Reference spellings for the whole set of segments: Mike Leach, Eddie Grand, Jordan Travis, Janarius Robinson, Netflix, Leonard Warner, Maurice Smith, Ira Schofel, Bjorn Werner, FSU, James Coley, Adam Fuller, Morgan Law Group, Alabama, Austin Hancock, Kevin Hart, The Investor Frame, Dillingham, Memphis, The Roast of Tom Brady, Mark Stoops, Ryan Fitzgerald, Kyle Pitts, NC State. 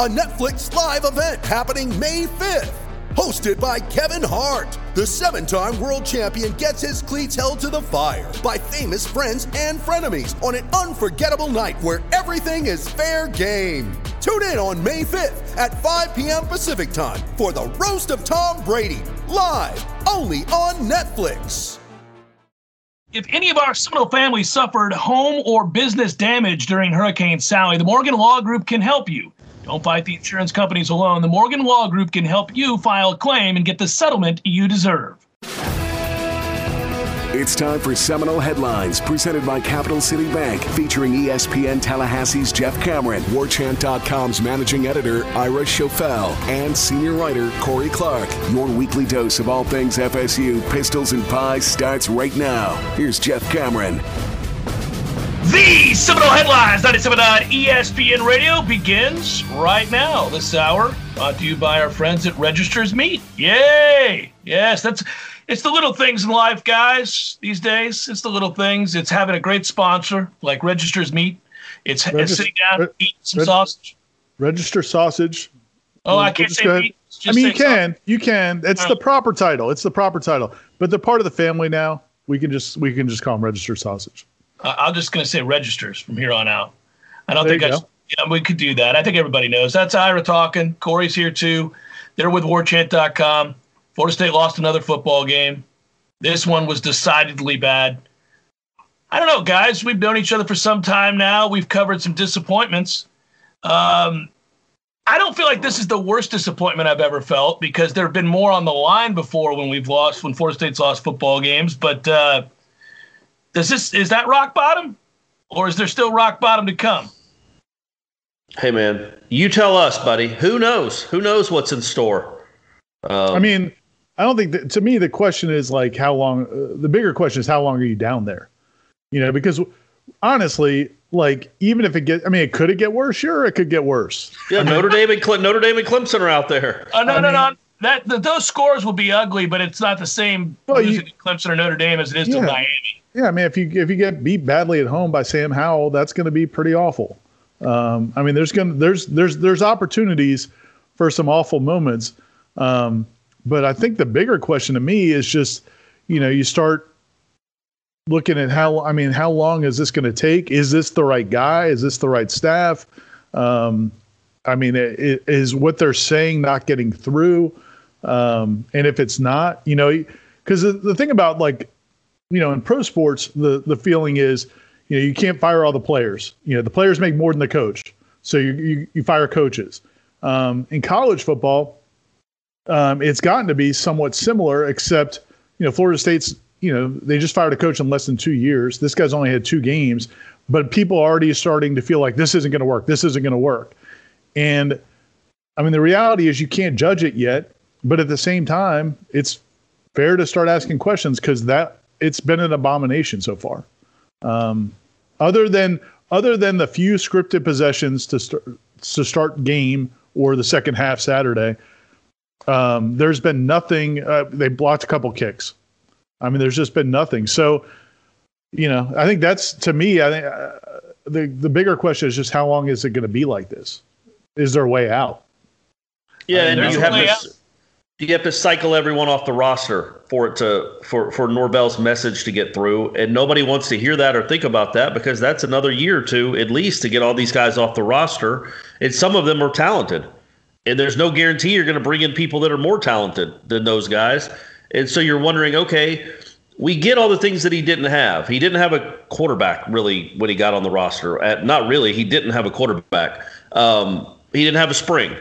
A Netflix live event happening May 5th. Hosted by Kevin Hart, the seven-time world champion gets his cleats held to the fire by famous friends and frenemies on an unforgettable night where everything is fair game. Tune in on May 5th at 5 p.m. Pacific time for The Roast of Tom Brady, live only on Netflix. If any of our Seminole families suffered home or business damage during Hurricane Sally, the Morgan Law Group can help you. Don't fight the insurance companies alone. The Morgan Law Group can help you file a claim and get the settlement you deserve. It's time for Seminole Headlines, presented by Capital City Bank, featuring ESPN Tallahassee's Jeff Cameron, WarChant.com's managing editor, Ira Schofel, and senior writer, Corey Clark. Your weekly dose of all things FSU, pistols, and pies starts right now. Here's Jeff Cameron. The Seminole Headlines, 97.9 ESPN Radio begins right now. This hour, brought to you by our friends at Registers Meat. Yay! Yes, it's the little things in life, guys, these days. It's the little things. It's having a great sponsor like Registers Meat. It's sitting down, eating some sausage. Register sausage. Oh, I can't say meat. I mean, you can. Sausage. You can. It's the proper title. It's the proper title. But they're part of the family now. We can just call them Register Sausage. I'm just going to say Registers from here on out. I don't think we could do that. I think everybody knows. That's Ira talking. Corey's here, too. They're with WarChant.com. Florida State lost another football game. This one was decidedly bad. I don't know, guys. We've known each other for some time now. We've covered some disappointments. I don't feel like this is the worst disappointment I've ever felt because there have been more on the line before when Florida State's lost football games. But is that rock bottom, or is there still rock bottom to come? Hey, man, you tell us, buddy. Who knows? Who knows what's in store? I mean, I don't think that, to me, the question is like how long the bigger question is how long are you down there? You know, because honestly, like even if it gets, I mean, could it get worse? Sure, it could get worse. Yeah, Notre Dame and Clemson are out there. No. Those scores will be ugly, but it's not the same losing to Clemson or Notre Dame as it is to Miami. Yeah, I mean, if you get beat badly at home by Sam Howell, that's going to be pretty awful. I mean, there's opportunities for some awful moments, but I think the bigger question to me is just, you know, you start looking at how long is this going to take? Is this the right guy? Is this the right staff? I mean, is what they're saying not getting through? And if it's not, you know, because the thing about like. You know, in pro sports, the feeling is, you know, you can't fire all the players. You know, the players make more than the coach, so you fire coaches. In college football, it's gotten to be somewhat similar, except, you know, Florida State's, you know, they just fired a coach in less than 2 years. This guy's only had 2 games, but people are already starting to feel like this isn't going to work. This isn't going to work. And, I mean, the reality is you can't judge it yet, but at the same time, it's fair to start asking questions because that – it's been an abomination so far. Other than the few scripted possessions to start game or the second half Saturday, there's been nothing. They blocked a couple kicks. I mean, there's just been nothing. So, you know, I think that's to me. I think the bigger question is just how long is it going to be like this? Is there a way out? Yeah, and you have to cycle everyone off the roster for Norvell's message to get through. And nobody wants to hear that or think about that because that's another year or two at least to get all these guys off the roster. And some of them are talented. And there's no guarantee you're going to bring in people that are more talented than those guys. And so you're wondering, okay, we get all the things that he didn't have. He didn't have a quarterback really when he got on the roster. Not really. He didn't have a quarterback. He didn't have a spring.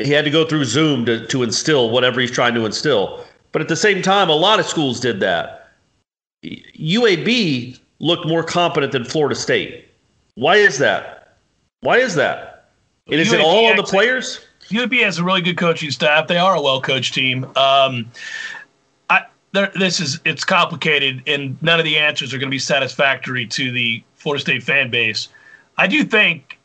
He had to go through Zoom to instill whatever he's trying to instill. But at the same time, a lot of schools did that. UAB looked more competent than Florida State. Why is that? And is it all on the players? UAB has a really good coaching staff. They are a well-coached team. It's complicated, and none of the answers are going to be satisfactory to the Florida State fan base. I do think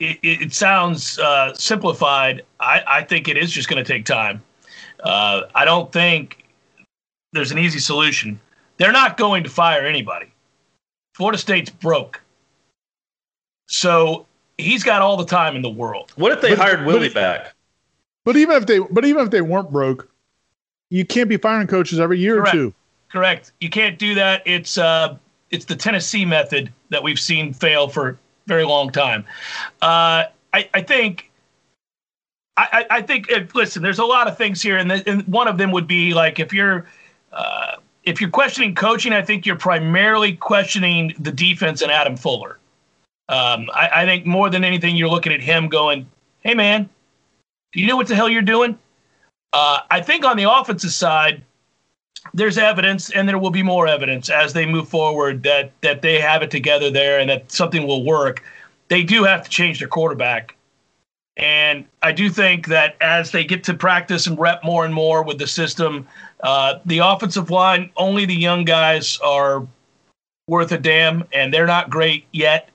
it sounds simplified. I think it is just going to take time. I don't think there's an easy solution. They're not going to fire anybody. Florida State's broke. So he's got all the time in the world. What if they hired Willie back? But even if they weren't broke, you can't be firing coaches every year or two. Correct. You can't do that. It's the Tennessee method that we've seen fail for a very long time. I think, listen, there's a lot of things here, and one of them would be like if you're questioning coaching, I think you're primarily questioning the defense and Adam Fuller. I think more than anything, you're looking at him going, hey, man, do you know what the hell you're doing? I think on the offensive side, there's evidence, and there will be more evidence as they move forward that they have it together there and that something will work. They do have to change their quarterback. And I do think that as they get to practice and rep more and more with the system, the offensive line, only the young guys are worth a damn, and they're not great yet.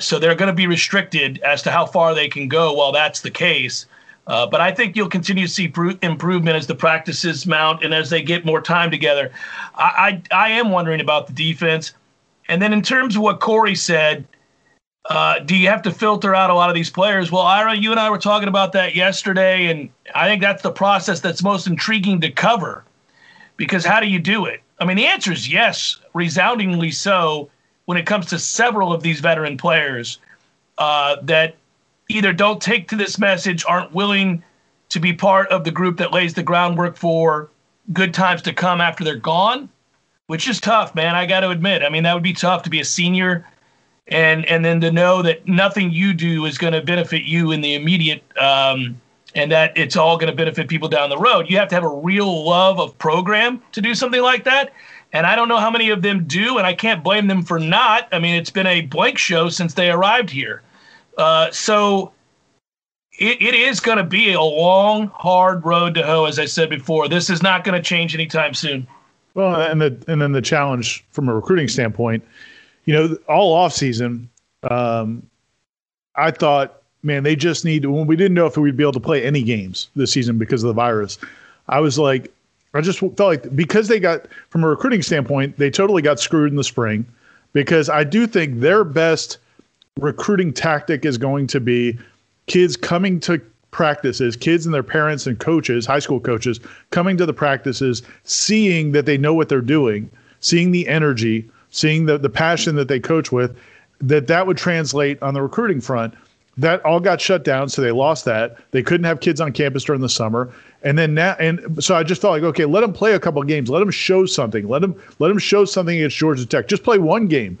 So they're going to be restricted as to how far they can go while that's the case. But I think you'll continue to see improvement as the practices mount and as they get more time together. I am wondering about the defense. And then in terms of what Corey said, do you have to filter out a lot of these players? Well, Ira, you and I were talking about that yesterday, and I think that's the process that's most intriguing to cover because how do you do it? I mean, the answer is yes, resoundingly so, when it comes to several of these veteran players that either don't take to this message, aren't willing to be part of the group that lays the groundwork for good times to come after they're gone, which is tough, man. I got to admit. I mean, that would be tough to be a senior and then to know that nothing you do is going to benefit you in the immediate and that it's all going to benefit people down the road. You have to have a real love of program to do something like that. And I don't know how many of them do, and I can't blame them for not. I mean, it's been a blank show since they arrived here. So it is going to be a long, hard road to hoe, as I said before. This is not going to change anytime soon. Well, and then the challenge from a recruiting standpoint, you know, all offseason, I thought, man, they just need to – when we didn't know if we'd be able to play any games this season because of the virus, I was like – I just felt like because they got, from a recruiting standpoint, they totally got screwed in the spring because I do think their best recruiting tactic is going to be kids coming to practices, kids and their parents and coaches, high school coaches, coming to the practices, seeing that they know what they're doing, seeing the energy, seeing the passion that they coach with, that would translate on the recruiting front. That all got shut down, so they lost that. They couldn't have kids on campus during the summer. And then now, and so I just felt like, okay, let them play a couple of games. Let them show something. Let them show something against Georgia Tech. Just play one game.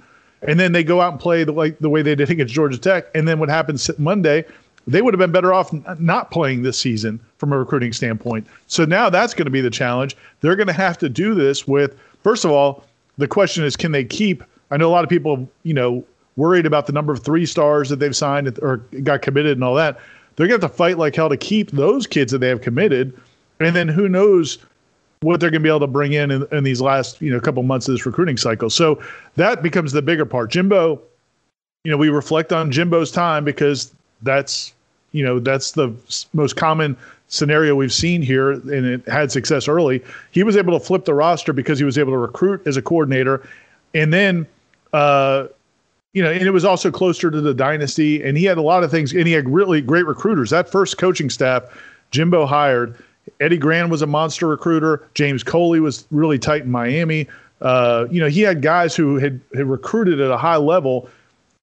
And then they go out and play the way they did against Georgia Tech. And then what happens Monday, they would have been better off not playing this season from a recruiting standpoint. So now that's going to be the challenge. They're going to have to do this with, first of all, the question is, can they keep, I know a lot of people, you know, worried about the number of 3 stars that they've signed or got committed and all that. They're going to have to fight like hell to keep those kids that they have committed. And then who knows what they're going to be able to bring in these last, you know, couple months of this recruiting cycle. So that becomes the bigger part. Jimbo, you know, we reflect on Jimbo's time because that's, you know, that's the most common scenario we've seen here, and it had success early. He was able to flip the roster because he was able to recruit as a coordinator. And then, you know, and it was also closer to the dynasty, and he had a lot of things, and he had really great recruiters. That first coaching staff Jimbo hired, Eddie Grand was a monster recruiter. James Coley was really tight in Miami. You know, he had guys who had recruited at a high level,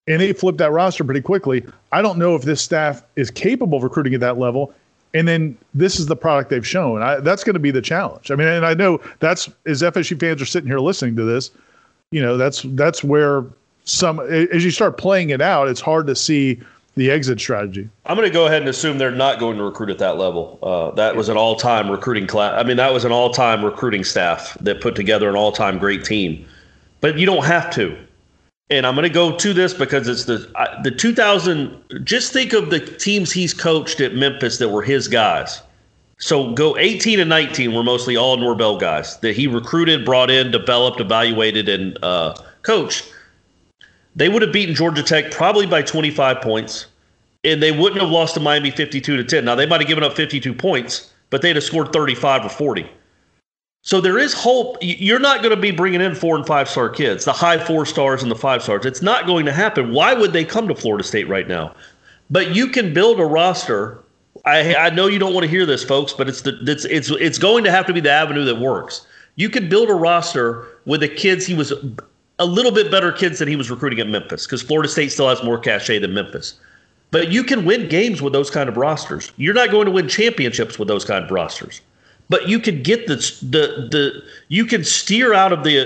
and they flipped that roster pretty quickly. I don't know if this staff is capable of recruiting at that level, and then this is the product they've shown. That's going to be the challenge. I mean, and I know that's, as FSU fans are sitting here listening to this, you know, that's where – as you start playing it out, it's hard to see the exit strategy. I'm going to go ahead and assume they're not going to recruit at that level. That was an all-time recruiting class. I mean, that was an all-time recruiting staff that put together an all-time great team. But you don't have to. And I'm going to go to this because it's the 2000. Just think of the teams he's coached at Memphis that were his guys. So go 18 and 19 were mostly all Norvell guys that he recruited, brought in, developed, evaluated, and coached. They would have beaten Georgia Tech probably by 25 points, and they wouldn't have lost to Miami 52-10. Now, they might have given up 52 points, but they'd have scored 35 or 40. So there is hope. You're not going to be bringing in 4- and 5-star kids, the high 4-stars and the 5-stars. It's not going to happen. Why would they come to Florida State right now? But you can build a roster. I know you don't want to hear this, folks, but it's going to have to be the avenue that works. You can build a roster with the kids he was – a little bit better kids than he was recruiting at Memphis, because Florida State still has more cachet than Memphis. But you can win games with those kind of rosters. You're not going to win championships with those kind of rosters. But you can get the you can steer out of the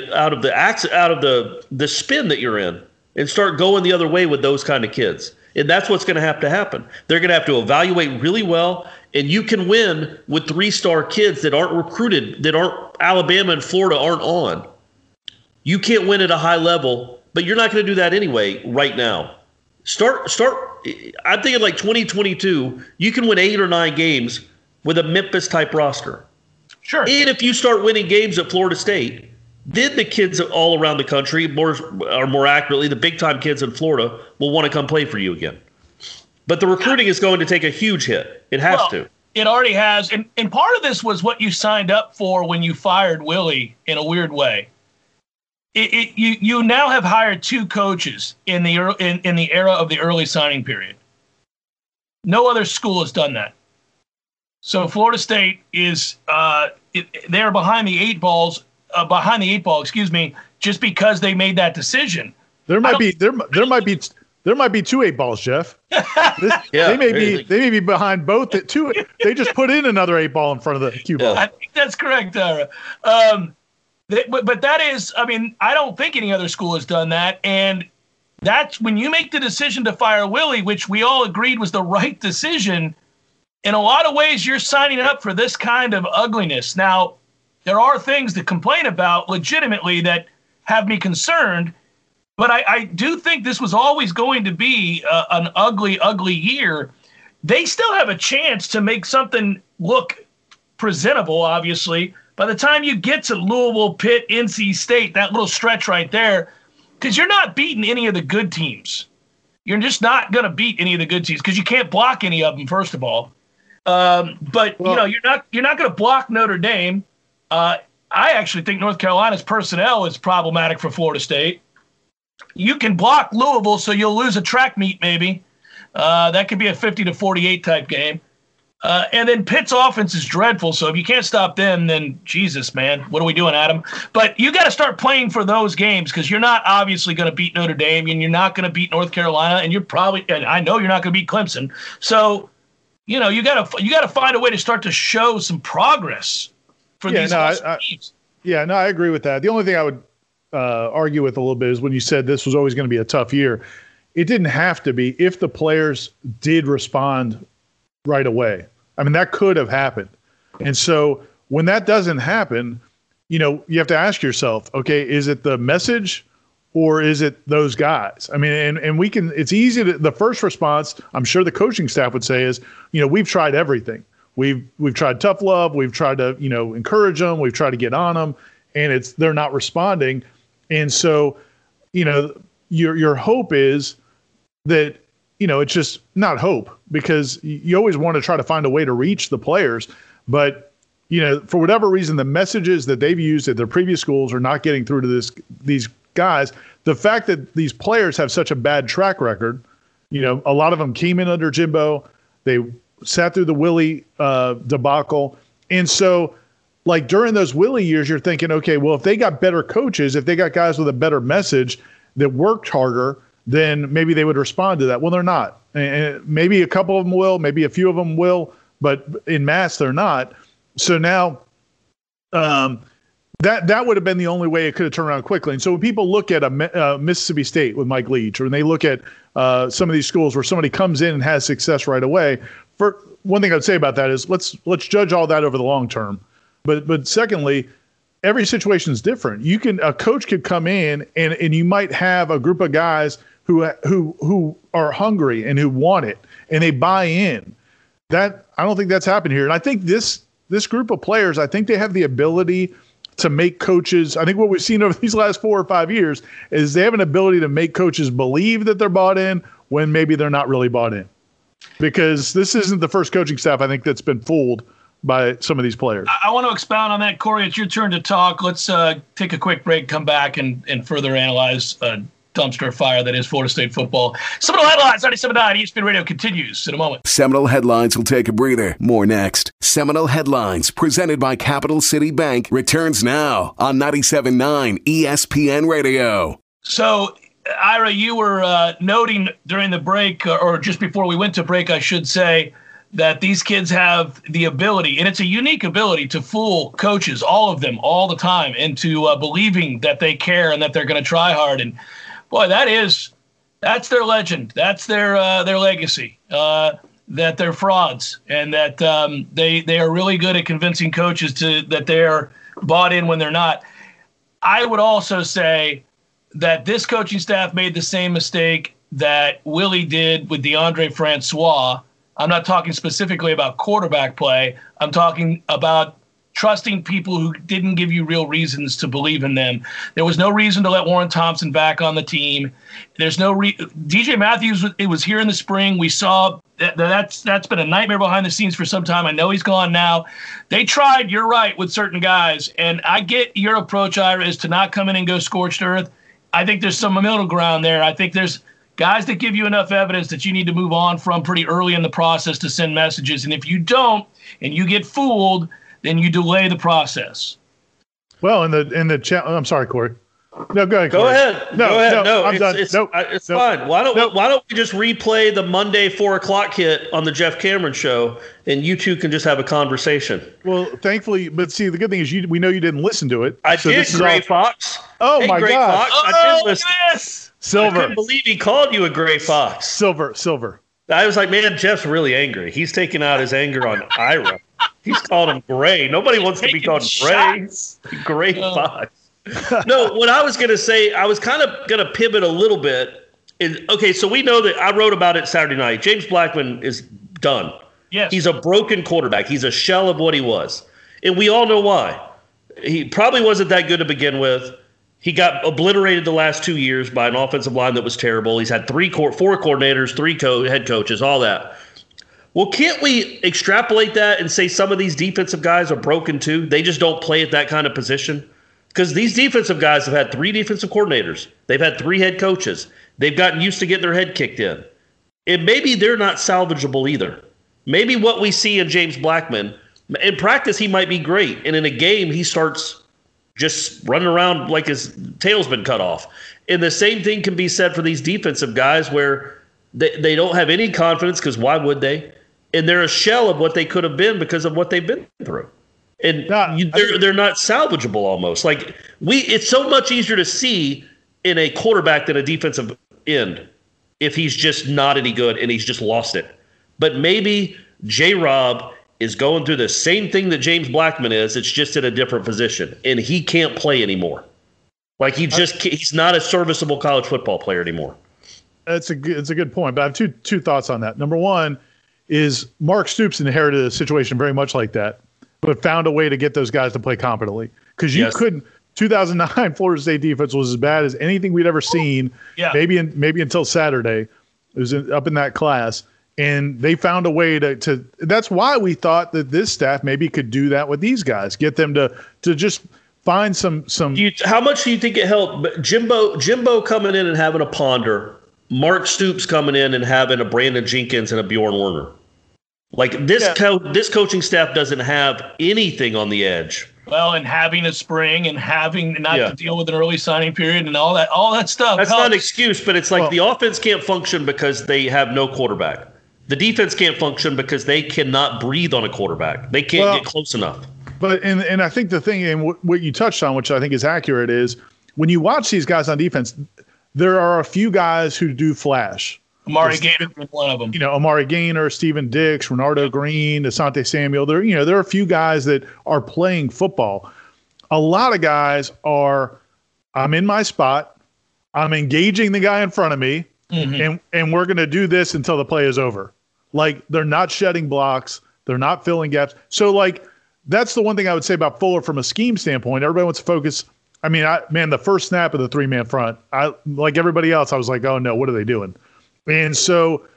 spin that you're in and start going the other way with those kind of kids. And that's what's going to have to happen. They're going to have to evaluate really well, and you can win with 3-star kids that aren't recruited, that aren't Alabama and Florida aren't on. You can't win at a high level, but you're not going to do that anyway right now. Start. I'm thinking like 2022, you can win 8 or 9 games with a Memphis-type roster. Sure. And if you start winning games at Florida State, then the kids all around the country, more accurately, the big-time kids in Florida, will want to come play for you again. But the recruiting is going to take a huge hit. It has to. It already has. And part of this was what you signed up for when you fired Willie in a weird way. You now have hired 2 coaches in the era of the early signing period. No other school has done that. So Florida State is they're behind the eight ball. Excuse me, just because they made that decision. There might be 2 8 balls, Jeff. They may be behind both at 2. They just put in another 8 ball in front of the cue ball. I think that's correct, Ira. But that is, I mean, I don't think any other school has done that. And that's when you make the decision to fire Willie, which we all agreed was the right decision. In a lot of ways, you're signing up for this kind of ugliness. Now, there are things to complain about legitimately that have me concerned. But I do think this was always going to be an ugly, ugly year. They still have a chance to make something look presentable, obviously. By the time you get to Louisville, Pitt, NC State, that little stretch right there, because you're not beating any of the good teams. You're just not going to beat any of the good teams because you can't block any of them, first of all. You're not going to block Notre Dame. I actually think North Carolina's personnel is problematic for Florida State. You can block Louisville, so you'll lose a track meet maybe. That could be a 50-48 type game. And then Pitt's offense is dreadful, so if you can't stop them, then Jesus, man, what are we doing, Adam? But you got to start playing for those games because you're not obviously going to beat Notre Dame, and you're not going to beat North Carolina, and I know you're not going to beat Clemson. So, you know, you got to find a way to start to show some progress for these teams. I agree with that. The only thing I would argue with a little bit is when you said this was always going to be a tough year. It didn't have to be if the players did respond right away. I mean, that could have happened. And so when that doesn't happen, you know, you have to ask yourself, okay, is it the message or is it those guys? I mean, and we can, it's easy to, the first response, I'm sure the coaching staff would say is, you know, we've tried everything. We've tried tough love. We've tried to, you know, encourage them. We've tried to get on them and they're not responding. And so, you know, your hope is that, you know, it's just not hope because you always want to try to find a way to reach the players. But, you know, for whatever reason, the messages that they've used at their previous schools are not getting through to these guys. The fact that these players have such a bad track record, you know, a lot of them came in under Jimbo. They sat through the Willie debacle. And so, like, during those Willie years, you're thinking, okay, well, if they got better coaches, if they got guys with a better message that worked harder, then maybe they would respond to that. Well, they're not. And maybe a couple of them will, maybe a few of them will, but in mass, they're not. So now That would have been the only way it could have turned around quickly. And so when people look at Mississippi State with Mike Leach, or when they look at some of these schools where somebody comes in and has success right away, for one thing I would say about that is let's judge all that over the long term. But secondly, every situation is different. A coach could come in and you might have a group of guys who are hungry and who want it and they buy in. I don't think that's happened here. And I think this group of players, I think they have the ability to make coaches. I think what we've seen over these last 4 or 5 years is they have an ability to make coaches believe that they're bought in when maybe they're not really bought in. Because this isn't the first coaching staff, I think, that's been fooled by some of these players. I want to expound on that, Corey. It's your turn to talk. Let's take a quick break, come back, and further analyze dumpster fire that is Florida State football. Seminole Headlines, 97.9 ESPN Radio continues in a moment. Seminole Headlines will take a breather. More next. Seminole Headlines, presented by Capital City Bank, returns now on 97.9 ESPN Radio. So, Ira, you were noting during the break, or just before we went to break, I should say, that these kids have the ability, and it's a unique ability, to fool coaches, all of them, all the time, into believing that they care and that they're going to try hard. And boy, that's their legend. That's their legacy. That they're frauds, and that they are really good at convincing coaches that they're bought in when they're not. I would also say that this coaching staff made the same mistake that Willie did with DeAndre Francois. I'm not talking specifically about quarterback play. I'm talking about trusting people who didn't give you real reasons to believe in them. There was no reason to let Warren Thompson back on the team. There's no DJ Matthews. It was here in the spring. We saw that's been a nightmare behind the scenes for some time. I know he's gone now. They tried, you're right, with certain guys. And I get your approach, Ira, is to not come in and go scorched earth. I think there's some middle ground there. I think there's guys that give you enough evidence that you need to move on from pretty early in the process to send messages. And if you don't and you get fooled, then you delay the process. Well, in the challenge, I'm sorry, Corey. No, go ahead. Corey. Go ahead. No, go ahead. No, I'm done. It's fine. Why don't we just replay the Monday 4:00 hit on the Jeff Cameron show, and you two can just have a conversation? Well, thankfully, but see, the good thing is we know you didn't listen to it. I so did. This is Gray Fox. Oh hey, my God! Oh, I did listen. Yes, Silver. I couldn't believe he called you a Gray Fox. Silver. I was like, man, Jeff's really angry. He's taking out his anger on Ira. He's called him Gray. Nobody wants to be called shots. Gray. Gray Fox. No, what I was going to say, I was kind of going to pivot a little bit. Okay, so we know that I wrote about it Saturday night. James Blackman is done. Yes. He's a broken quarterback. He's a shell of what he was. And we all know why. He probably wasn't that good to begin with. He got obliterated the last 2 years by an offensive line that was terrible. He's had four coordinators, head coaches, all that. Well, can't we extrapolate that and say some of these defensive guys are broken too? They just don't play at that kind of position? Because these defensive guys have had 3 defensive coordinators. They've had 3 head coaches. They've gotten used to getting their head kicked in. And maybe they're not salvageable either. Maybe what we see in James Blackman, in practice he might be great, and in a game he starts just running around like his tail's been cut off. And the same thing can be said for these defensive guys where they don't have any confidence, because why would they? And they're a shell of what they could have been because of what they've been through. And they're not salvageable almost. Like it's so much easier to see in a quarterback than a defensive end if he's just not any good and he's just lost it. But maybe J-Rob is going through the same thing that James Blackman is. It's just in a different position, and he can't play anymore. Like he's not a serviceable college football player anymore. It's a good point, but I have two thoughts on that. Number one is Mark Stoops inherited a situation very much like that, but found a way to get those guys to play competently. Because you couldn't. 2009 Florida State defense was as bad as anything we'd ever seen. Yeah. Maybe until Saturday, it was up in that class. And they found a way to – that's why we thought that this staff maybe could do that with these guys, get them to just find some – how much do you think it helped? Jimbo coming in and having a Ponder, Mark Stoops coming in and having a Brandon Jenkins and a Bjorn Werner. Like this coaching staff doesn't have anything on the edge. Well, and having a spring and having not to deal with an early signing period and all that stuff. That's not an excuse, but it's like the offense can't function because they have no quarterback. The defense can't function because they cannot breathe on a quarterback. They can't get close enough. But and I think the thing, and what you touched on, which I think is accurate, is when you watch these guys on defense, there are a few guys who do flash. Amari Gainer is one of them. You know, Amari Gainer, Steven Dix, Renardo Green, Asante Samuel. There are a few guys that are playing football. A lot of guys are, I'm in my spot, I'm engaging the guy in front of me, and we're going to do this until the play is over. Like, they're not shedding blocks. They're not filling gaps. So, like, that's the one thing I would say about Fuller from a scheme standpoint. Everybody wants to focus. I mean, the first snap of the three-man front, like everybody else, I was like, oh, no, what are they doing? And so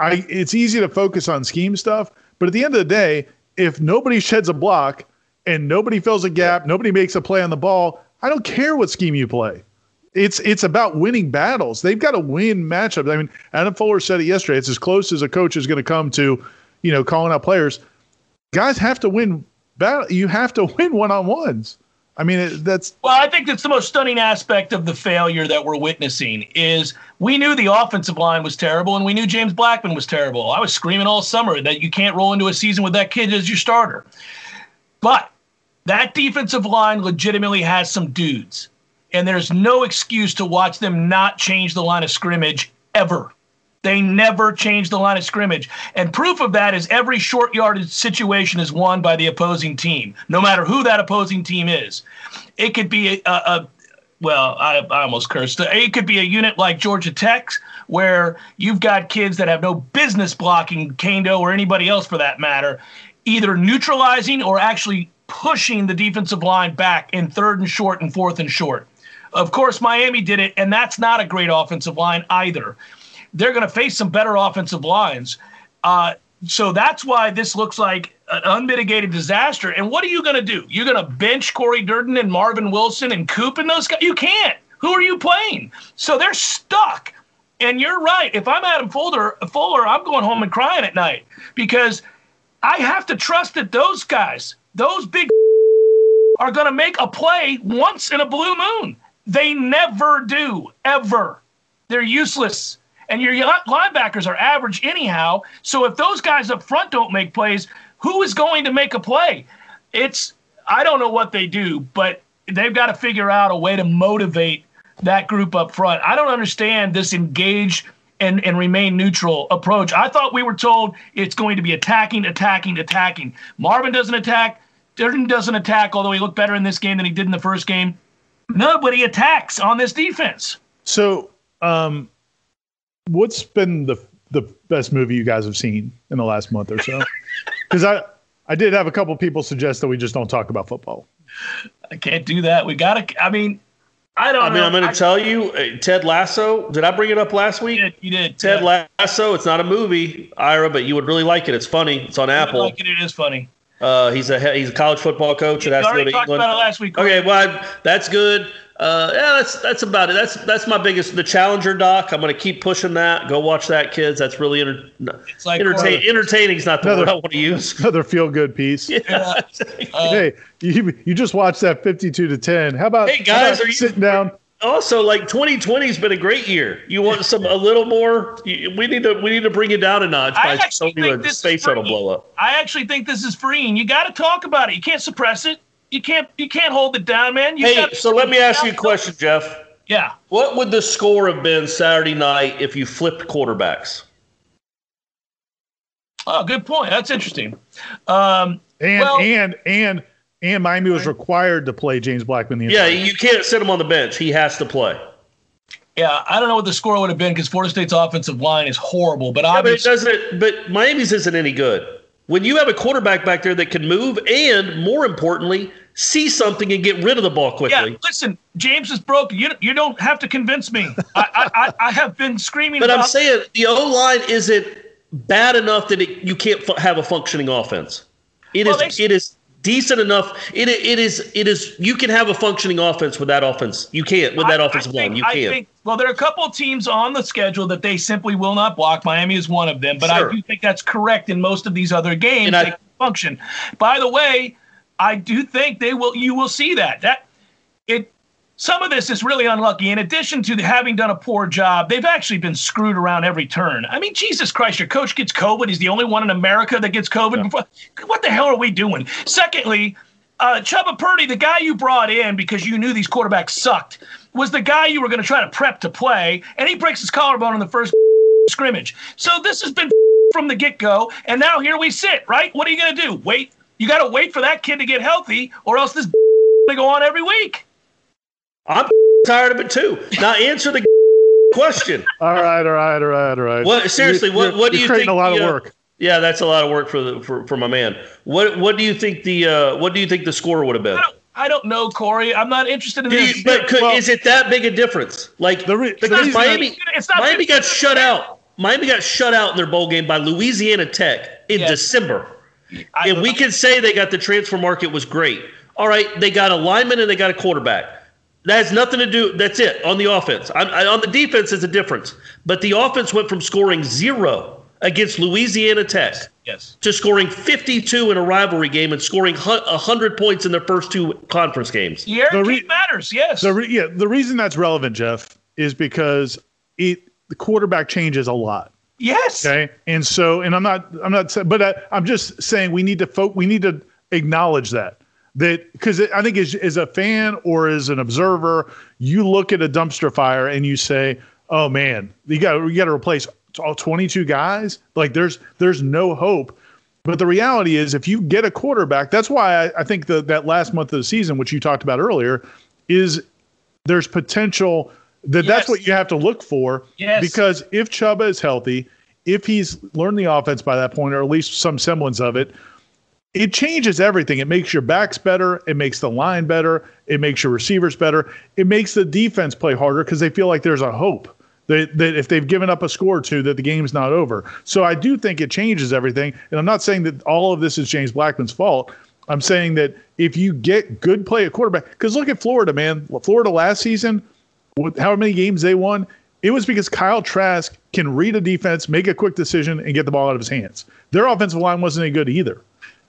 it's easy to focus on scheme stuff. But at the end of the day, if nobody sheds a block and nobody fills a gap, nobody makes a play on the ball, I don't care what scheme you play. It's about winning battles. They've got to win matchups. I mean, Adam Fuller said it yesterday. It's as close as a coach is going to come to, calling out players. Guys have to win battle. You have to win one-on-ones. I mean, I think that's the most stunning aspect of the failure that we're witnessing is we knew the offensive line was terrible and we knew James Blackman was terrible. I was screaming all summer that you can't roll into a season with that kid as your starter. But that defensive line legitimately has some dudes, and there's no excuse to watch them not change the line of scrimmage ever. They never change the line of scrimmage. And proof of that is every short yardage situation is won by the opposing team, no matter who that opposing team is. It could be I almost cursed. It could be a unit like Georgia Tech where you've got kids that have no business blocking Kendo or anybody else for that matter, either neutralizing or actually pushing the defensive line back in third and short and fourth and short. Of course, Miami did it, and that's not a great offensive line either. They're going to face some better offensive lines. So that's why this looks like an unmitigated disaster. And what are you going to do? You're going to bench Corey Durden and Marvin Wilson and Coop and those guys? You can't. Who are you playing? So they're stuck. And you're right. If I'm Adam Fuller, I'm going home and crying at night because I have to trust that those guys, those big are going to make a play once in a blue moon. They never do, ever. They're useless. And your linebackers are average anyhow. So if those guys up front don't make plays, who is going to make a play? I don't know what they do, but they've got to figure out a way to motivate that group up front. I don't understand this engage and remain neutral approach. I thought we were told it's going to be attacking. Marvin doesn't attack. Durden doesn't attack, although he looked better in this game than he did in the first game. Nobody attacks on this defense. So, what's been the best movie you guys have seen in the last month or so? Because I did have a couple people suggest that we just don't talk about football. I can't do that. We got to – I mean, I'm going to tell you, Ted Lasso – did I bring it up last week? You did. Ted Lasso, it's not a movie, Ira, but you would really like it. It's funny. It's on Apple. It is funny. He's a college football coach. You already talked about it last week. Okay, well, that's good. That's about it. That's my biggest. The Challenger doc. I'm going to keep pushing that. Go watch that, kids. That's really entertaining. Is not the word I want to use. Another feel good piece. Yeah. Hey, you just watched that 52-10. How about hey guys, about are you sitting down? Also, like 2020 has been a great year. You want a little more? We need to bring it down a notch. I actually think this space shuttle blow up. I actually think this is freeing. You got to talk about it. You can't suppress it. You can't hold it down, man. So let me ask you a question, Jeff. Yeah. What would the score have been Saturday night if you flipped quarterbacks? Oh, good point. That's interesting. And Miami was required to play James Blackman. You can't sit him on the bench. He has to play. Yeah, I don't know what the score would have been because Florida State's offensive line is horrible. But obviously, but Miami's isn't any good. When you have a quarterback back there that can move and, more importantly, see something and get rid of the ball quickly. Yeah, listen, James is broken. You don't have to convince me. I have been screaming about it. But I'm saying the O-line isn't bad enough that you can't have a functioning offense. It is decent enough. It is. You can have a functioning offense with that offense. You can't with that offensive line. You can't. Well, there are a couple of teams on the schedule that they simply will not block. Miami is one of them, but sure. I do think that's correct in most of these other games. And they can function. By the way, I do think they will. You will see that some of this is really unlucky. In addition to having done a poor job, they've actually been screwed around every turn. I mean, Jesus Christ, your coach gets COVID. He's the only one in America that gets COVID. Yeah. What the hell are we doing? Secondly, Chubba Purdy, the guy you brought in because you knew these quarterbacks sucked, was the guy you were going to try to prep to play, and he breaks his collarbone in the first scrimmage. So this has been from the get-go, and now here we sit, right? What are you going to do? Wait. You got to wait for that kid to get healthy, or else this is going to go on every week. I'm tired of it, too. Now answer the question. All right. Well, seriously, what do you think? You're creating a lot of work. Yeah, that's a lot of work for my man. What do you think the score would have been? I don't know, Corey. I'm not interested in this. Is it that big a difference? Like because Miami got shut out. Miami got shut out in their bowl game by Louisiana Tech in December. And we can say they got the transfer market was great. All right, they got a lineman and they got a quarterback. That has nothing to do. That's it on the offense. On the defense is a difference, but the offense went from scoring 0. Against Louisiana Tech, yes, to scoring 52 in a rivalry game and scoring 100 points in their first two conference games. It matters, yes. The reason that's relevant, Jeff, is because the quarterback changes a lot. Yes. Okay, and so, and I'm not saying, but I'm just saying we need to acknowledge that because I think as a fan or as an observer, you look at a dumpster fire and you say, oh man, you got to replace all 22 guys, like there's no hope. But the reality is, if you get a quarterback, that's why I think that last month of the season, which you talked about earlier, is there's potential that's what you have to look for. Yes. Because if Chubba is healthy, if he's learned the offense by that point, or at least some semblance of it, it changes everything. It makes your backs better. It makes the line better. It makes your receivers better. It makes the defense play harder because they feel like there's a hope. That if they've given up a score or two, that the game's not over. So I do think it changes everything. And I'm not saying that all of this is James Blackman's fault. I'm saying that if you get good play at quarterback, because look at Florida, man. Florida last season, how many games they won, it was because Kyle Trask can read a defense, make a quick decision, and get the ball out of his hands. Their offensive line wasn't any good either.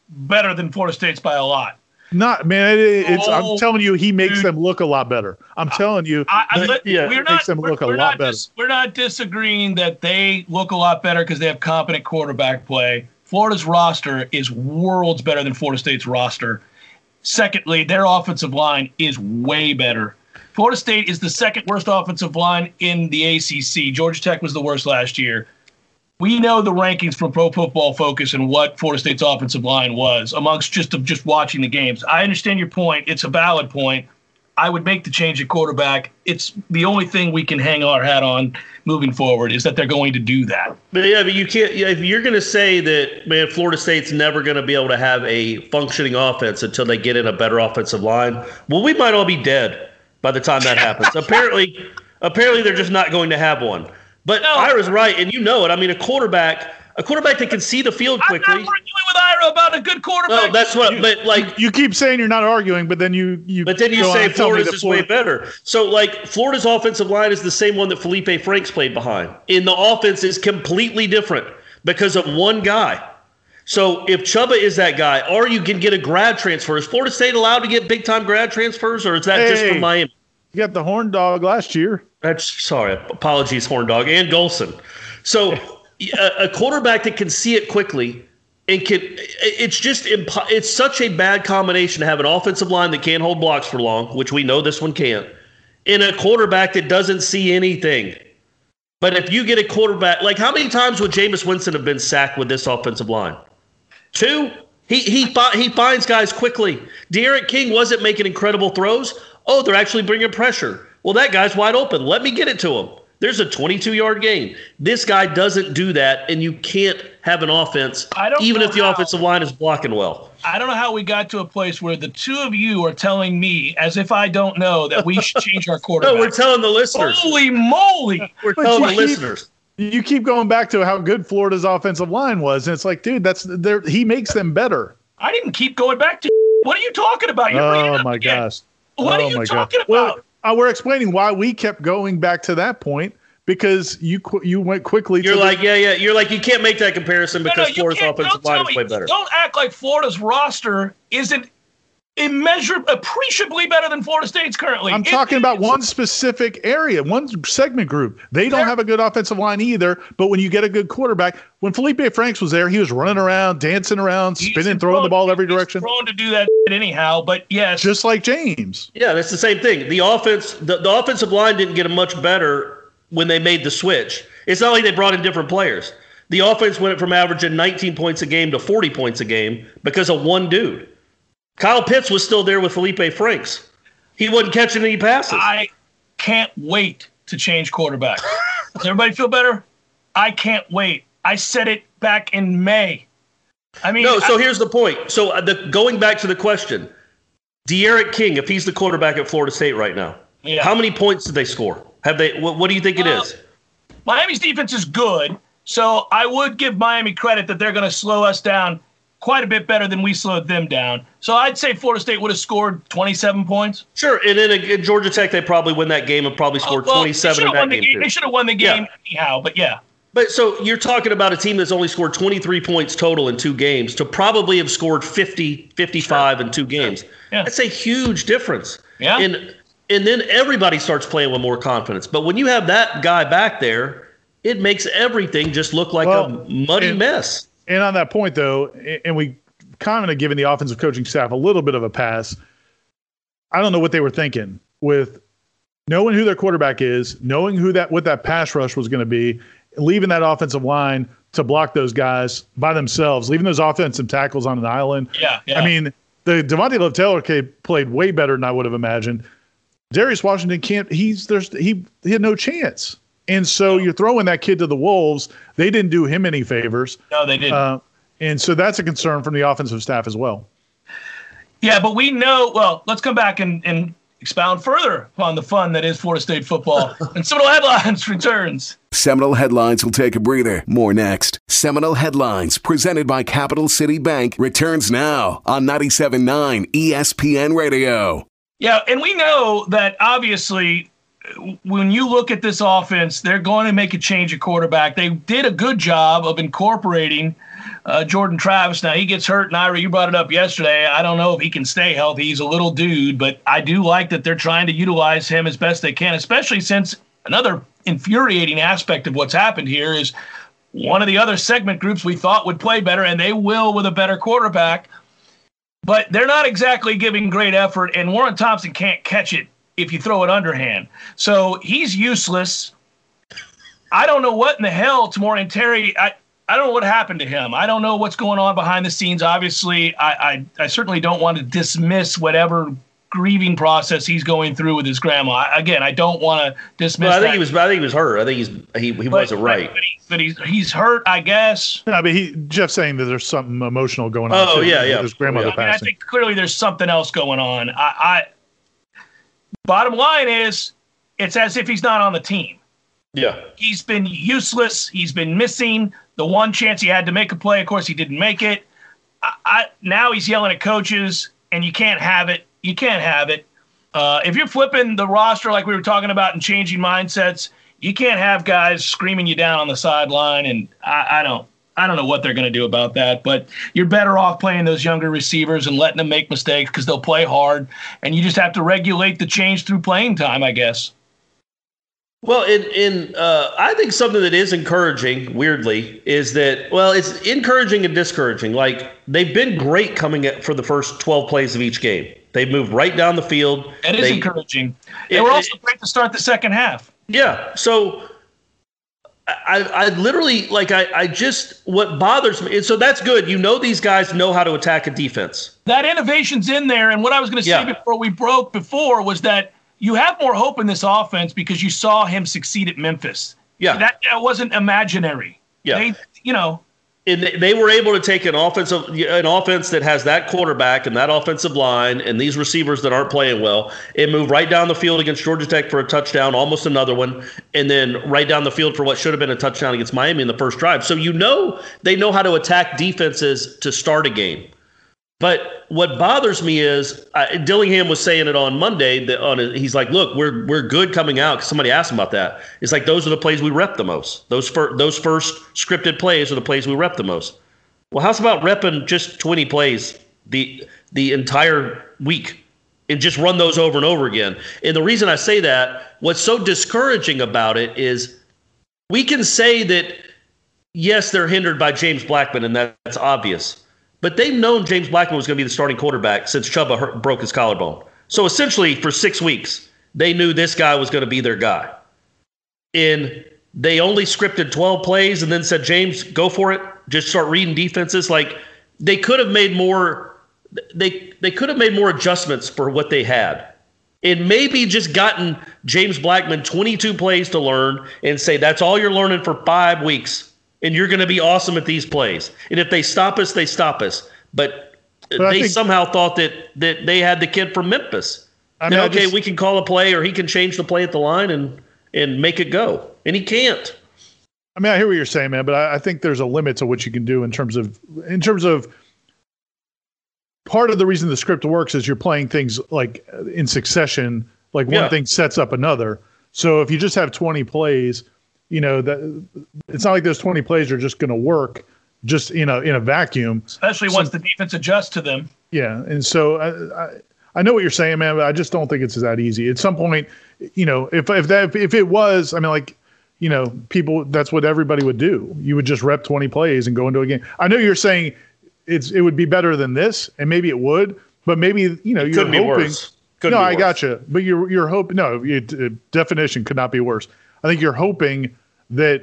Better than Florida State's by a lot. Not, man. I'm telling you, he makes them look a lot better. I'm telling you, he makes them look a lot better. We're not disagreeing that they look a lot better because they have competent quarterback play. Florida's roster is worlds better than Florida State's roster. Secondly, their offensive line is way better. Florida State is the second worst offensive line in the ACC. Georgia Tech was the worst last year. We know the rankings from Pro Football Focus and what Florida State's offensive line was amongst just watching the games. I understand your point. It's a valid point. I would make the change at quarterback. It's the only thing we can hang our hat on moving forward is that they're going to do that. But you can't. If you're going to say that, man, Florida State's never going to be able to have a functioning offense until they get in a better offensive line, well, we might all be dead by the time that happens. Apparently, they're just not going to have one. But no. Ira's right, and you know it. I mean, a quarterback that can see the field quickly. I'm not arguing with Ira about a good quarterback. No, that's what. But like you keep saying, you're not arguing, but then you. But then you say Florida's is way better. So like Florida's offensive line is the same one that Felipe Franks played behind, and the offense is completely different because of one guy. So if Chubba is that guy, or you can get a grad transfer. Is Florida State allowed to get big time grad transfers, or is that just for Miami? You got the horn dog last year. Sorry, apologies, horn dog and Golson. So a quarterback that can see it quickly and it's such a bad combination to have an offensive line that can't hold blocks for long, which we know this one can't, and a quarterback that doesn't see anything. But if you get a quarterback, like how many times would Jameis Winston have been sacked with this offensive line? 2. He finds guys quickly. D'Eriq King wasn't making incredible throws. Oh, they're actually bringing pressure. Well, that guy's wide open. Let me get it to him. There's a 22-yard gain. This guy doesn't do that, and you can't have an offense, even if the offensive line is blocking well. I don't know how we got to a place where the two of you are telling me, as if I don't know, that we should change our quarterback. No, we're telling the listeners. Holy moly. We're telling the listeners. You keep going back to how good Florida's offensive line was, and it's like, dude, he makes them better. I didn't keep going back to – what are you talking about? Oh, my gosh. What are you talking about? Well, we're explaining why we kept going back to that point because you went quickly. You're like you can't make that comparison because Florida's offensive line is way better. Don't act like Florida's roster isn't appreciably better than Florida State's currently. I'm talking about one specific area, one segment group. They don't have a good offensive line either. But when you get a good quarterback, when Felipe Franks was there, he was running around, dancing around, spinning, throwing the ball every direction. He's prone to do that. anyhow, but yes. Just like James. Yeah, that's the same thing. The offense, the offensive line didn't get much better when they made the switch. It's not like they brought in different players. The offense went from averaging 19 points a game to 40 points a game because of one dude. Kyle Pitts was still there with Felipe Franks. He wasn't catching any passes. I can't wait to change quarterbacks. Does everybody feel better? I can't wait. I said it back in May. I mean, no. So here's the point. So going back to the question, D'Eriq King, if he's the quarterback at Florida State right now, yeah. How many points did they score? Have they? What do you think it is? Miami's defense is good, so I would give Miami credit that they're going to slow us down quite a bit better than we slowed them down. So I'd say Florida State would have scored 27 points. Sure, and in Georgia Tech, they probably win that game and probably scored 27 in that game. They should have won the game anyhow, but yeah. But so you're talking about a team that's only scored 23 points total in two games to probably have scored 50, 55 in two games. Yeah. That's a huge difference. Yeah. And then everybody starts playing with more confidence. But when you have that guy back there, it makes everything just look like a muddy mess. And on that point, though, and we kind of given the offensive coaching staff a little bit of a pass, I don't know what they were thinking with knowing who their quarterback is, knowing what that pass rush was going to be, leaving that offensive line to block those guys by themselves, leaving those offensive tackles on an island. Yeah. I mean, the Devontae Love Taylor played way better than I would have imagined. Darius Washington can't. He had no chance. And so you're throwing that kid to the wolves. They didn't do him any favors. No, they didn't. And so that's a concern from the offensive staff as well. Yeah, but we know. Well, let's come back and expound further upon the fun that is Florida State football. And Seminole Headlines returns. Seminole Headlines will take a breather. More next. Seminole Headlines, presented by Capital City Bank, returns now on 97.9 ESPN Radio. Yeah, and we know that obviously when you look at this offense, they're going to make a change at quarterback. They did a good job of incorporating Jordan Travis. Now, he gets hurt, and Ira, you brought it up yesterday. I don't know if he can stay healthy. He's a little dude, but I do like that they're trying to utilize him as best they can, especially since another infuriating aspect of what's happened here is one of the other segment groups we thought would play better, and they will with a better quarterback. But they're not exactly giving great effort, and Warren Thompson can't catch it if you throw it underhand. So he's useless. I don't know what in the hell Tamorrion Terry, I don't know what happened to him. I don't know what's going on behind the scenes. Obviously, I certainly don't want to dismiss whatever grieving process he's going through with his grandma. I don't want to dismiss that. I think he was hurt. I think he wasn't right. But he's hurt, I guess. No, but Jeff's saying that there's something emotional going on. With his grandmother passing. I think clearly there's something else going on. Bottom line is, it's as if he's not on the team. Yeah. He's been useless. He's been missing the one chance he had to make a play. Of course, he didn't make it. Now he's yelling at coaches, and you can't have it. You can't have it. If you're flipping the roster like we were talking about and changing mindsets, you can't have guys screaming you down on the sideline. And I don't know what they're going to do about that. But you're better off playing those younger receivers and letting them make mistakes because they'll play hard. And you just have to regulate the change through playing time, I guess. Well, I think something that is encouraging, weirdly, is that, well, it's encouraging and discouraging. Like, they've been great coming at for the first 12 plays of each game. They moved right down the field. That is encouraging. They were also great to start the second half. Yeah. So I literally, like, I just, what bothers me, and so that's good. You know these guys know how to attack a defense. That innovation's in there, and what I was going to say before we broke before was that you have more hope in this offense because you saw him succeed at Memphis. Yeah. That wasn't imaginary. Yeah. And they were able to take an offense that has that quarterback and that offensive line and these receivers that aren't playing well and move right down the field against Georgia Tech for a touchdown, almost another one, and then right down the field for what should have been a touchdown against Miami in the first drive. So they know how to attack defenses to start a game. But what bothers me is Dillingham was saying it on Monday. He's like, look, we're good coming out because somebody asked him about that. It's like those are the plays we rep the most. Those first scripted plays are the plays we rep the most. Well, how's about repping just 20 plays the entire week and just run those over and over again? And the reason I say that, what's so discouraging about it is we can say that, yes, they're hindered by James Blackman, and that's obvious. But they've known James Blackman was going to be the starting quarterback since Chubba broke his collarbone. So essentially, for 6 weeks, they knew this guy was going to be their guy. And they only scripted 12 plays and then said, James, go for it. Just start reading defenses. Like, they could have made more. They could have made more adjustments for what they had. And maybe just gotten James Blackman 22 plays to learn and say, that's all you're learning for 5 weeks. And you're going to be awesome at these plays. And if they stop us, they stop us. But they somehow thought that they had the kid from Memphis. I mean, we can call a play, or he can change the play at the line and make it go. And he can't. I mean, I hear what you're saying, man, but I think there's a limit to what you can do in terms of part of the reason the script works is you're playing things like in succession, like one thing sets up another. So if you just have 20 plays, it's not like those 20 plays are just going to work just in a vacuum. Especially once the defense adjusts to them. Yeah, and so I know what you're saying, man, but I just don't think it's that easy. At some point, if it was, I mean, like, people, that's what everybody would do. You would just rep 20 plays and go into a game. I know you're saying it would be better than this, and maybe it would, but maybe you're hoping. Could be worse. No, I gotcha. But you're hoping. No, definition could not be worse. I think you're hoping that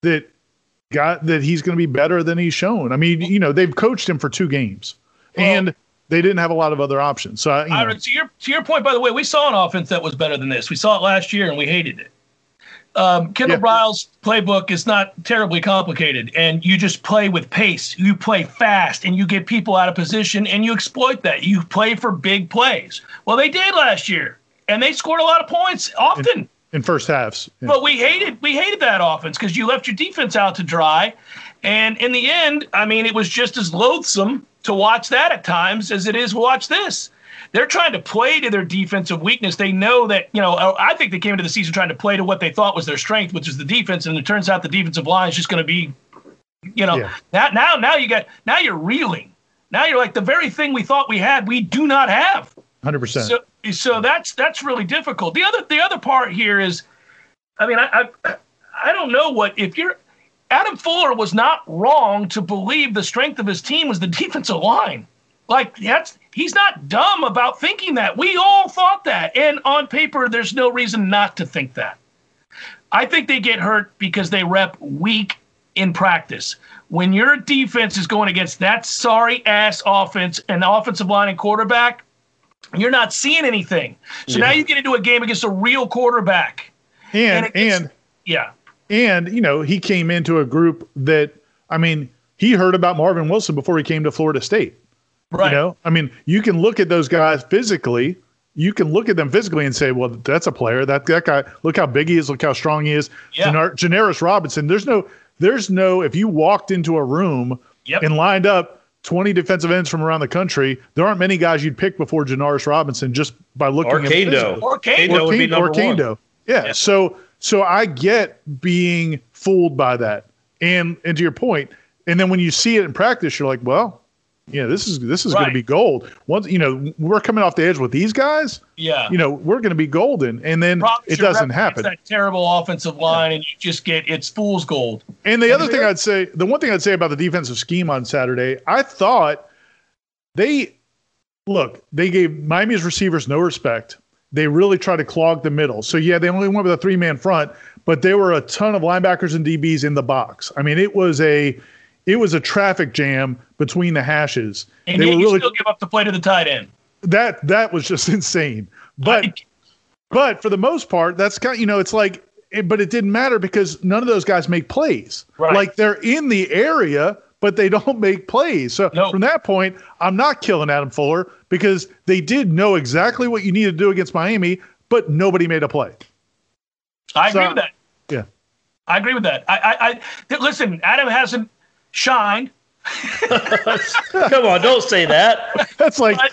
he's going to be better than he's shown. I mean, they've coached him for 2 games, and they didn't have a lot of other options. So, Ira, to your point, by the way, we saw an offense that was better than this. We saw it last year, and we hated it. Kendall Briles' playbook is not terribly complicated, and you just play with pace. You play fast, and you get people out of position, and you exploit that. You play for big plays. Well, they did last year, and they scored a lot of points often. In first halves. Yeah. But we hated that offense because you left your defense out to dry. And in the end, I mean, it was just as loathsome to watch that at times as it is to watch this. They're trying to play to their defensive weakness. They know that, I think they came into the season trying to play to what they thought was their strength, which is the defense. And it turns out the defensive line is just going to be, now you're reeling. Now you're like the very thing we thought we had, we do not have. 100%. So that's really difficult. The other part here is, I mean, I don't know what, if you're, Adam Fuller was not wrong to believe the strength of his team was the defensive line. Like, he's not dumb about thinking that. We all thought that. And on paper, there's no reason not to think that. I think they get hurt because they rep weak in practice. When your defense is going against that sorry ass offense and the offensive line and quarterback, you're not seeing anything. So now you get into a game against a real quarterback. And he came into a group that, I mean, he heard about Marvin Wilson before he came to Florida State. Right. I mean, you can look at those guys physically. You can look at them physically and say, well, that's a player. That guy, look how big he is. Look how strong he is. Yeah. Janarius Robinson. There's no, if you walked into a room and lined up 20 defensive ends from around the country, there aren't many guys you'd pick before Janarius Robinson just by looking at him. Orlando would be number 1. Yeah. So I get being fooled by that. And to your point, and then when you see it in practice, you're like, well, yeah, this is going to be gold. Once we're coming off the edge with these guys. Yeah. We're going to be golden, and then it doesn't happen. It's that terrible offensive line, and you just get it's fool's gold. And the one thing I'd say about the defensive scheme on Saturday, I thought they gave Miami's receivers no respect. They really tried to clog the middle. So yeah, they only went with a 3-man front, but there were a ton of linebackers and DBs in the box. I mean, it was a traffic jam between the hashes. And they still give up the play to the tight end. That was just insane. But for the most part, that's kind of, it's like, but it didn't matter because none of those guys make plays. Right. Like they're in the area, but they don't make plays. So from that point, I'm not killing Adam Fuller because they did know exactly what you needed to do against Miami, but nobody made a play. I agree with that. Yeah. I agree with that. Listen, Adam hasn't shined. Come on, don't say that. That's what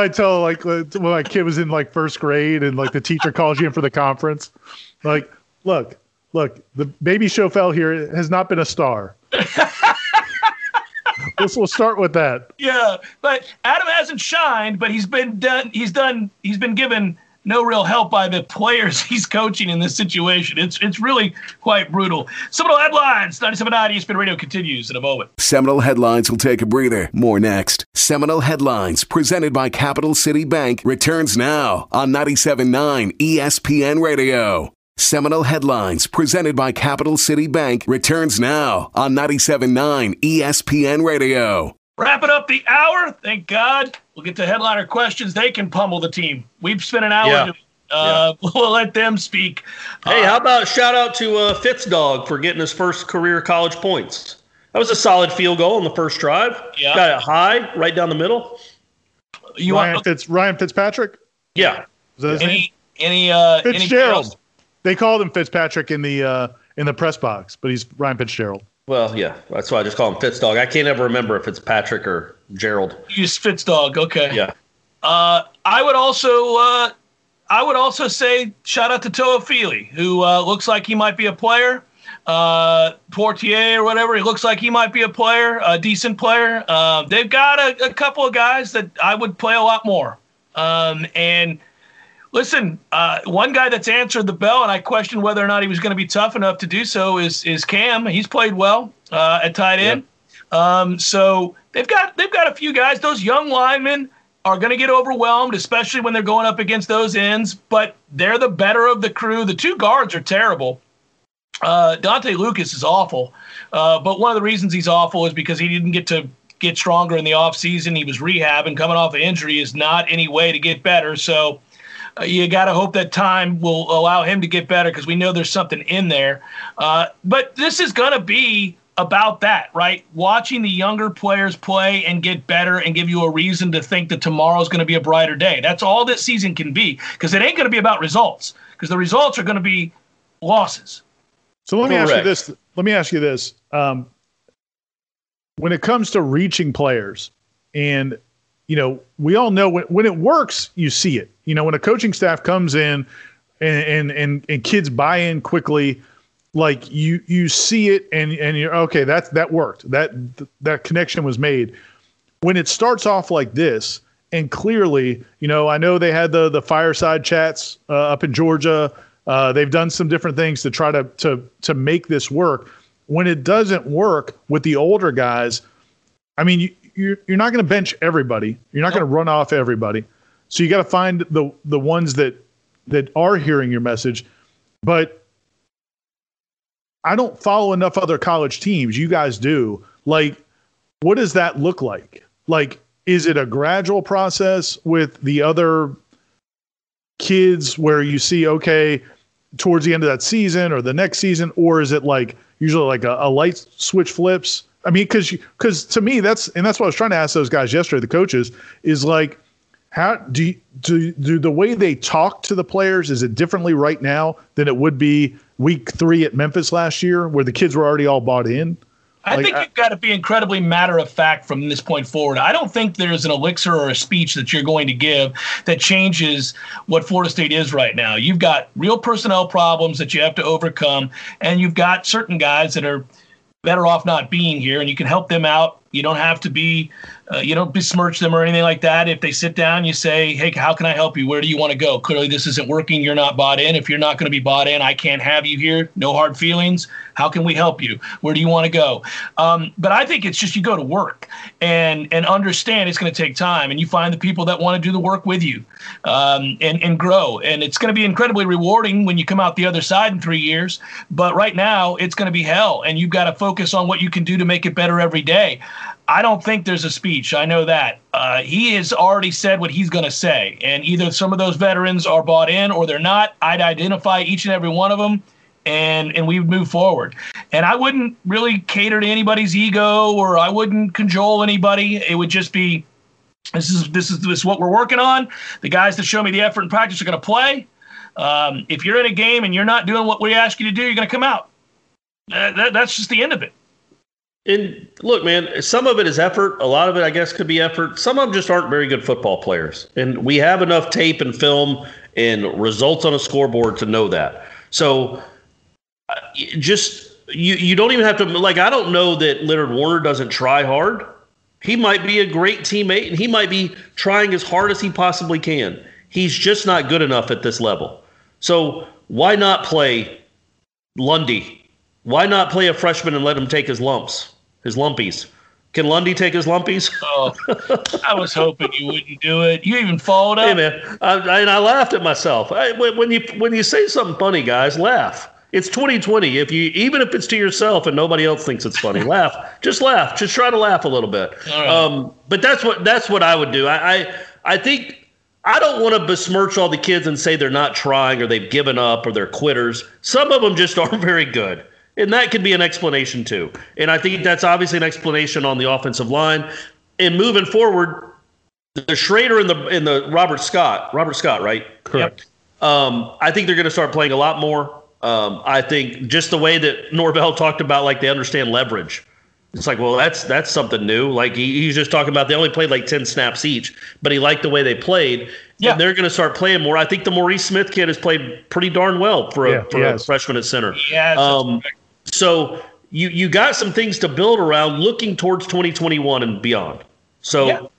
I tell when my kid was in first grade and the teacher calls you in for the conference. Like, look, the baby Schofel here has not been a star. We'll start with that. Yeah, but Adam hasn't shined, but he's been given no real help by the players he's coaching in this situation. It's really quite brutal. Seminole Headlines, 97.9 ESPN Radio continues in a moment. Seminole Headlines will take a breather. More next. Seminole Headlines, presented by Capital City Bank, returns now on 97.9 ESPN Radio. Seminole Headlines, presented by Capital City Bank, returns now on 97.9 ESPN Radio. Wrapping up the hour, thank God. We'll get to headliner questions. They can pummel the team. We've spent an hour doing it. We'll let them speak. Hey, how about a shout-out to Fitz Dog for getting his first career college points? That was a solid field goal on the first drive. Yeah. Got it high, right down the middle. Ryan Fitzpatrick? Yeah. Is that his name? Fitzgerald. They called him Fitzpatrick in the press box, but he's Ryan Fitzgerald. Well, yeah, that's why I just call him Fitz Dog. I can't ever remember if it's Patrick or Gerald. Use Fitz Dog, okay? Yeah. I would also say shout out to Toa Feely, who looks like he might be a player. Portier or whatever, he looks like he might be a player, a decent player. They've got a couple of guys that I would play a lot more. And listen, one guy that's answered the bell, and I questioned whether or not he was going to be tough enough to do so, is Cam. He's played well at tight end. Yeah. So they've got a few guys. Those young linemen are going to get overwhelmed, especially when they're going up against those ends. But they're the better of the crew. The two guards are terrible. Dante Lucas is awful. But one of the reasons he's awful is because he didn't get to get stronger in the offseason. He was rehabbing. Coming off an injury is not any way to get better. So you got to hope that time will allow him to get better, because we know there's something in there. But this is going to be about that, right? Watching the younger players play and get better and give you a reason to think that tomorrow's going to be a brighter day. That's all this season can be, because it ain't going to be about results, because the results are going to be losses. So let me ask you this. When it comes to reaching players, and we all know when it works, you see it. When a coaching staff comes in and kids buy in quickly, like you see it and you're okay, that worked. That connection was made. When it starts off like this, and clearly, I know they had the fireside chats up in Georgia. They've done some different things to try to make this work. When it doesn't work with the older guys, I mean, you're not going to bench everybody. You're not going to run off everybody. So you got to find the ones that are hearing your message. But I don't follow enough other college teams. You guys do. Like, what does that look like? Like, is it a gradual process with the other kids where you see, okay, towards the end of that season or the next season, or is it like usually like a light switch flips? I mean, because to me, that's what I was trying to ask those guys yesterday, the coaches, is like, how do the way they talk to the players, is it differently right now than it would be week 3 at Memphis last year, where the kids were already all bought in? I think you've got to be incredibly matter-of-fact from this point forward. I don't think there's an elixir or a speech that you're going to give that changes what Florida State is right now. You've got real personnel problems that you have to overcome, and you've got certain guys that are better off not being here, and you can help them out. You don't have to be you don't besmirch them or anything like that. If they sit down, you say, hey, how can I help you? Where do you want to go? Clearly this isn't working. You're not bought in. If you're not going to be bought in, I can't have you here. No hard feelings. How can we help you? Where do you want to go? But I think it's just you go to work and understand it's going to take time, and you find the people that want to do the work with you and grow. And it's going to be incredibly rewarding when you come out the other side in 3 years. But right now it's going to be hell, and you've got to focus on what you can do to make it better every day. I don't think there's a speech. I know that. He has already said what he's going to say, and either some of those veterans are bought in or they're not. I'd identify each and every one of them, and we would move forward. And I wouldn't really cater to anybody's ego, or I wouldn't cajole anybody. It would just be, this is what we're working on. The guys that show me the effort in practice are going to play. If you're in a game and you're not doing what we ask you to do, you're going to come out. That's just the end of it. And look, man, some of it is effort. A lot of it, I guess, could be effort. Some of them just aren't very good football players. And we have enough tape and film and results on a scoreboard to know that. So just you don't even have to – like, I don't know that Leonard Warner doesn't try hard. He might be a great teammate, and he might be trying as hard as he possibly can. He's just not good enough at this level. So why not play Lundy? Why not play a freshman and let him take his lumps, his lumpies? Can Lundy take his lumpies? Oh, I was hoping you wouldn't do it. You even followed up. Hey, man, I laughed at myself. When you say something funny, guys, laugh. It's 2020. Even if it's to yourself and nobody else thinks it's funny, laugh. Just try to laugh a little bit. Right. But that's what I would do. I think I don't want to besmirch all the kids and say they're not trying or they've given up or they're quitters. Some of them just aren't very good. And that could be an explanation, too. And I think that's obviously an explanation on the offensive line. And moving forward, the Schrader and the Robert Scott, right? Correct. Yep. I think they're going to start playing a lot more. I think just the way that Norvell talked about, like, they understand leverage. It's like, well, that's something new. Like, he's just talking about they only played like 10 snaps each, but he liked the way they played. Yeah. And they're going to start playing more. I think the Maurice Smith kid has played pretty darn well for a freshman at center. Yeah. So you got some things to build around looking towards 2021 and beyond. So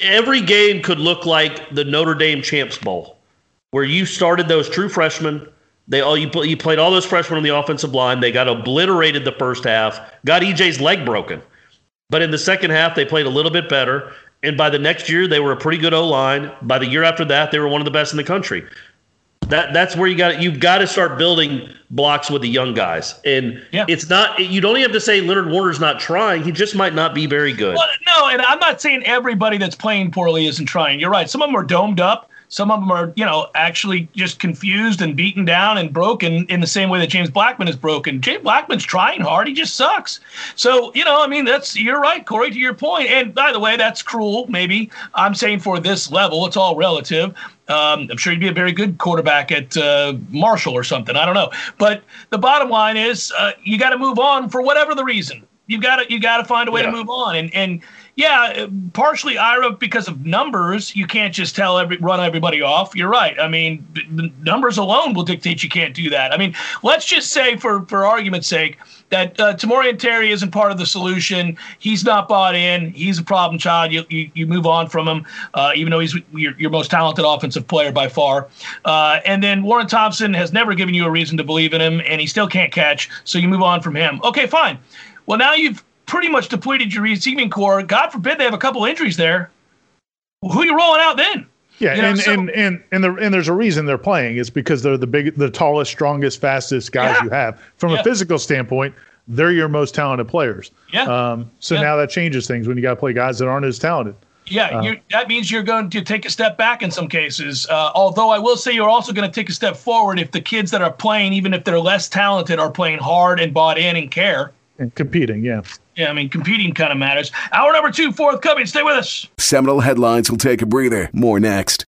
every game could look like the Notre Dame Champs Bowl, where you started those true freshmen. You played all those freshmen on the offensive line. They got obliterated the first half, got EJ's leg broken. But in the second half, they played a little bit better. And by the next year, they were a pretty good O-line. By the year after that, they were one of the best in the country. That's where you've got to start building blocks with the young guys. And it's not, you don't even have to say Leonard Warner's not trying. He just might not be very good. Well, no, and I'm not saying everybody that's playing poorly isn't trying. You're right. Some of them are domed up. Some of them are, actually just confused and beaten down and broken in the same way that James Blackman is broken. James Blackman's trying hard. He just sucks. So, you're right, Corey, to your point. And by the way, that's cruel, maybe. I'm saying for this level, it's all relative. I'm sure he'd be a very good quarterback at Marshall or something. I don't know. But the bottom line is you got to move on for whatever the reason. You've got to find a way to move on. And partially, Ira, because of numbers, you can't just run everybody off. You're right. I mean, the numbers alone will dictate you can't do that. I mean, let's just say, for argument's sake, that Tamorrion Terry isn't part of the solution. He's not bought in. He's a problem child. You move on from him, even though he's your most talented offensive player by far. And then Warren Thompson has never given you a reason to believe in him, and he still can't catch, so you move on from him. Okay, fine. Well, now you've pretty much depleted your receiving core. God forbid they have a couple injuries there. Who are you rolling out then? Yeah, and there's a reason they're playing. It's because they're the tallest, strongest, fastest guys you have. From a physical standpoint, they're your most talented players. Yeah. So now that changes things when you got to play guys that aren't as talented. Yeah, that means you're going to take a step back in some cases. Although I will say you're also going to take a step forward if the kids that are playing, even if they're less talented, are playing hard and bought in and care. And competing, yeah. Yeah, I mean, competing kind of matters. Hour number 2, forthcoming. Stay with us. Seminole Headlines will take a breather. More next.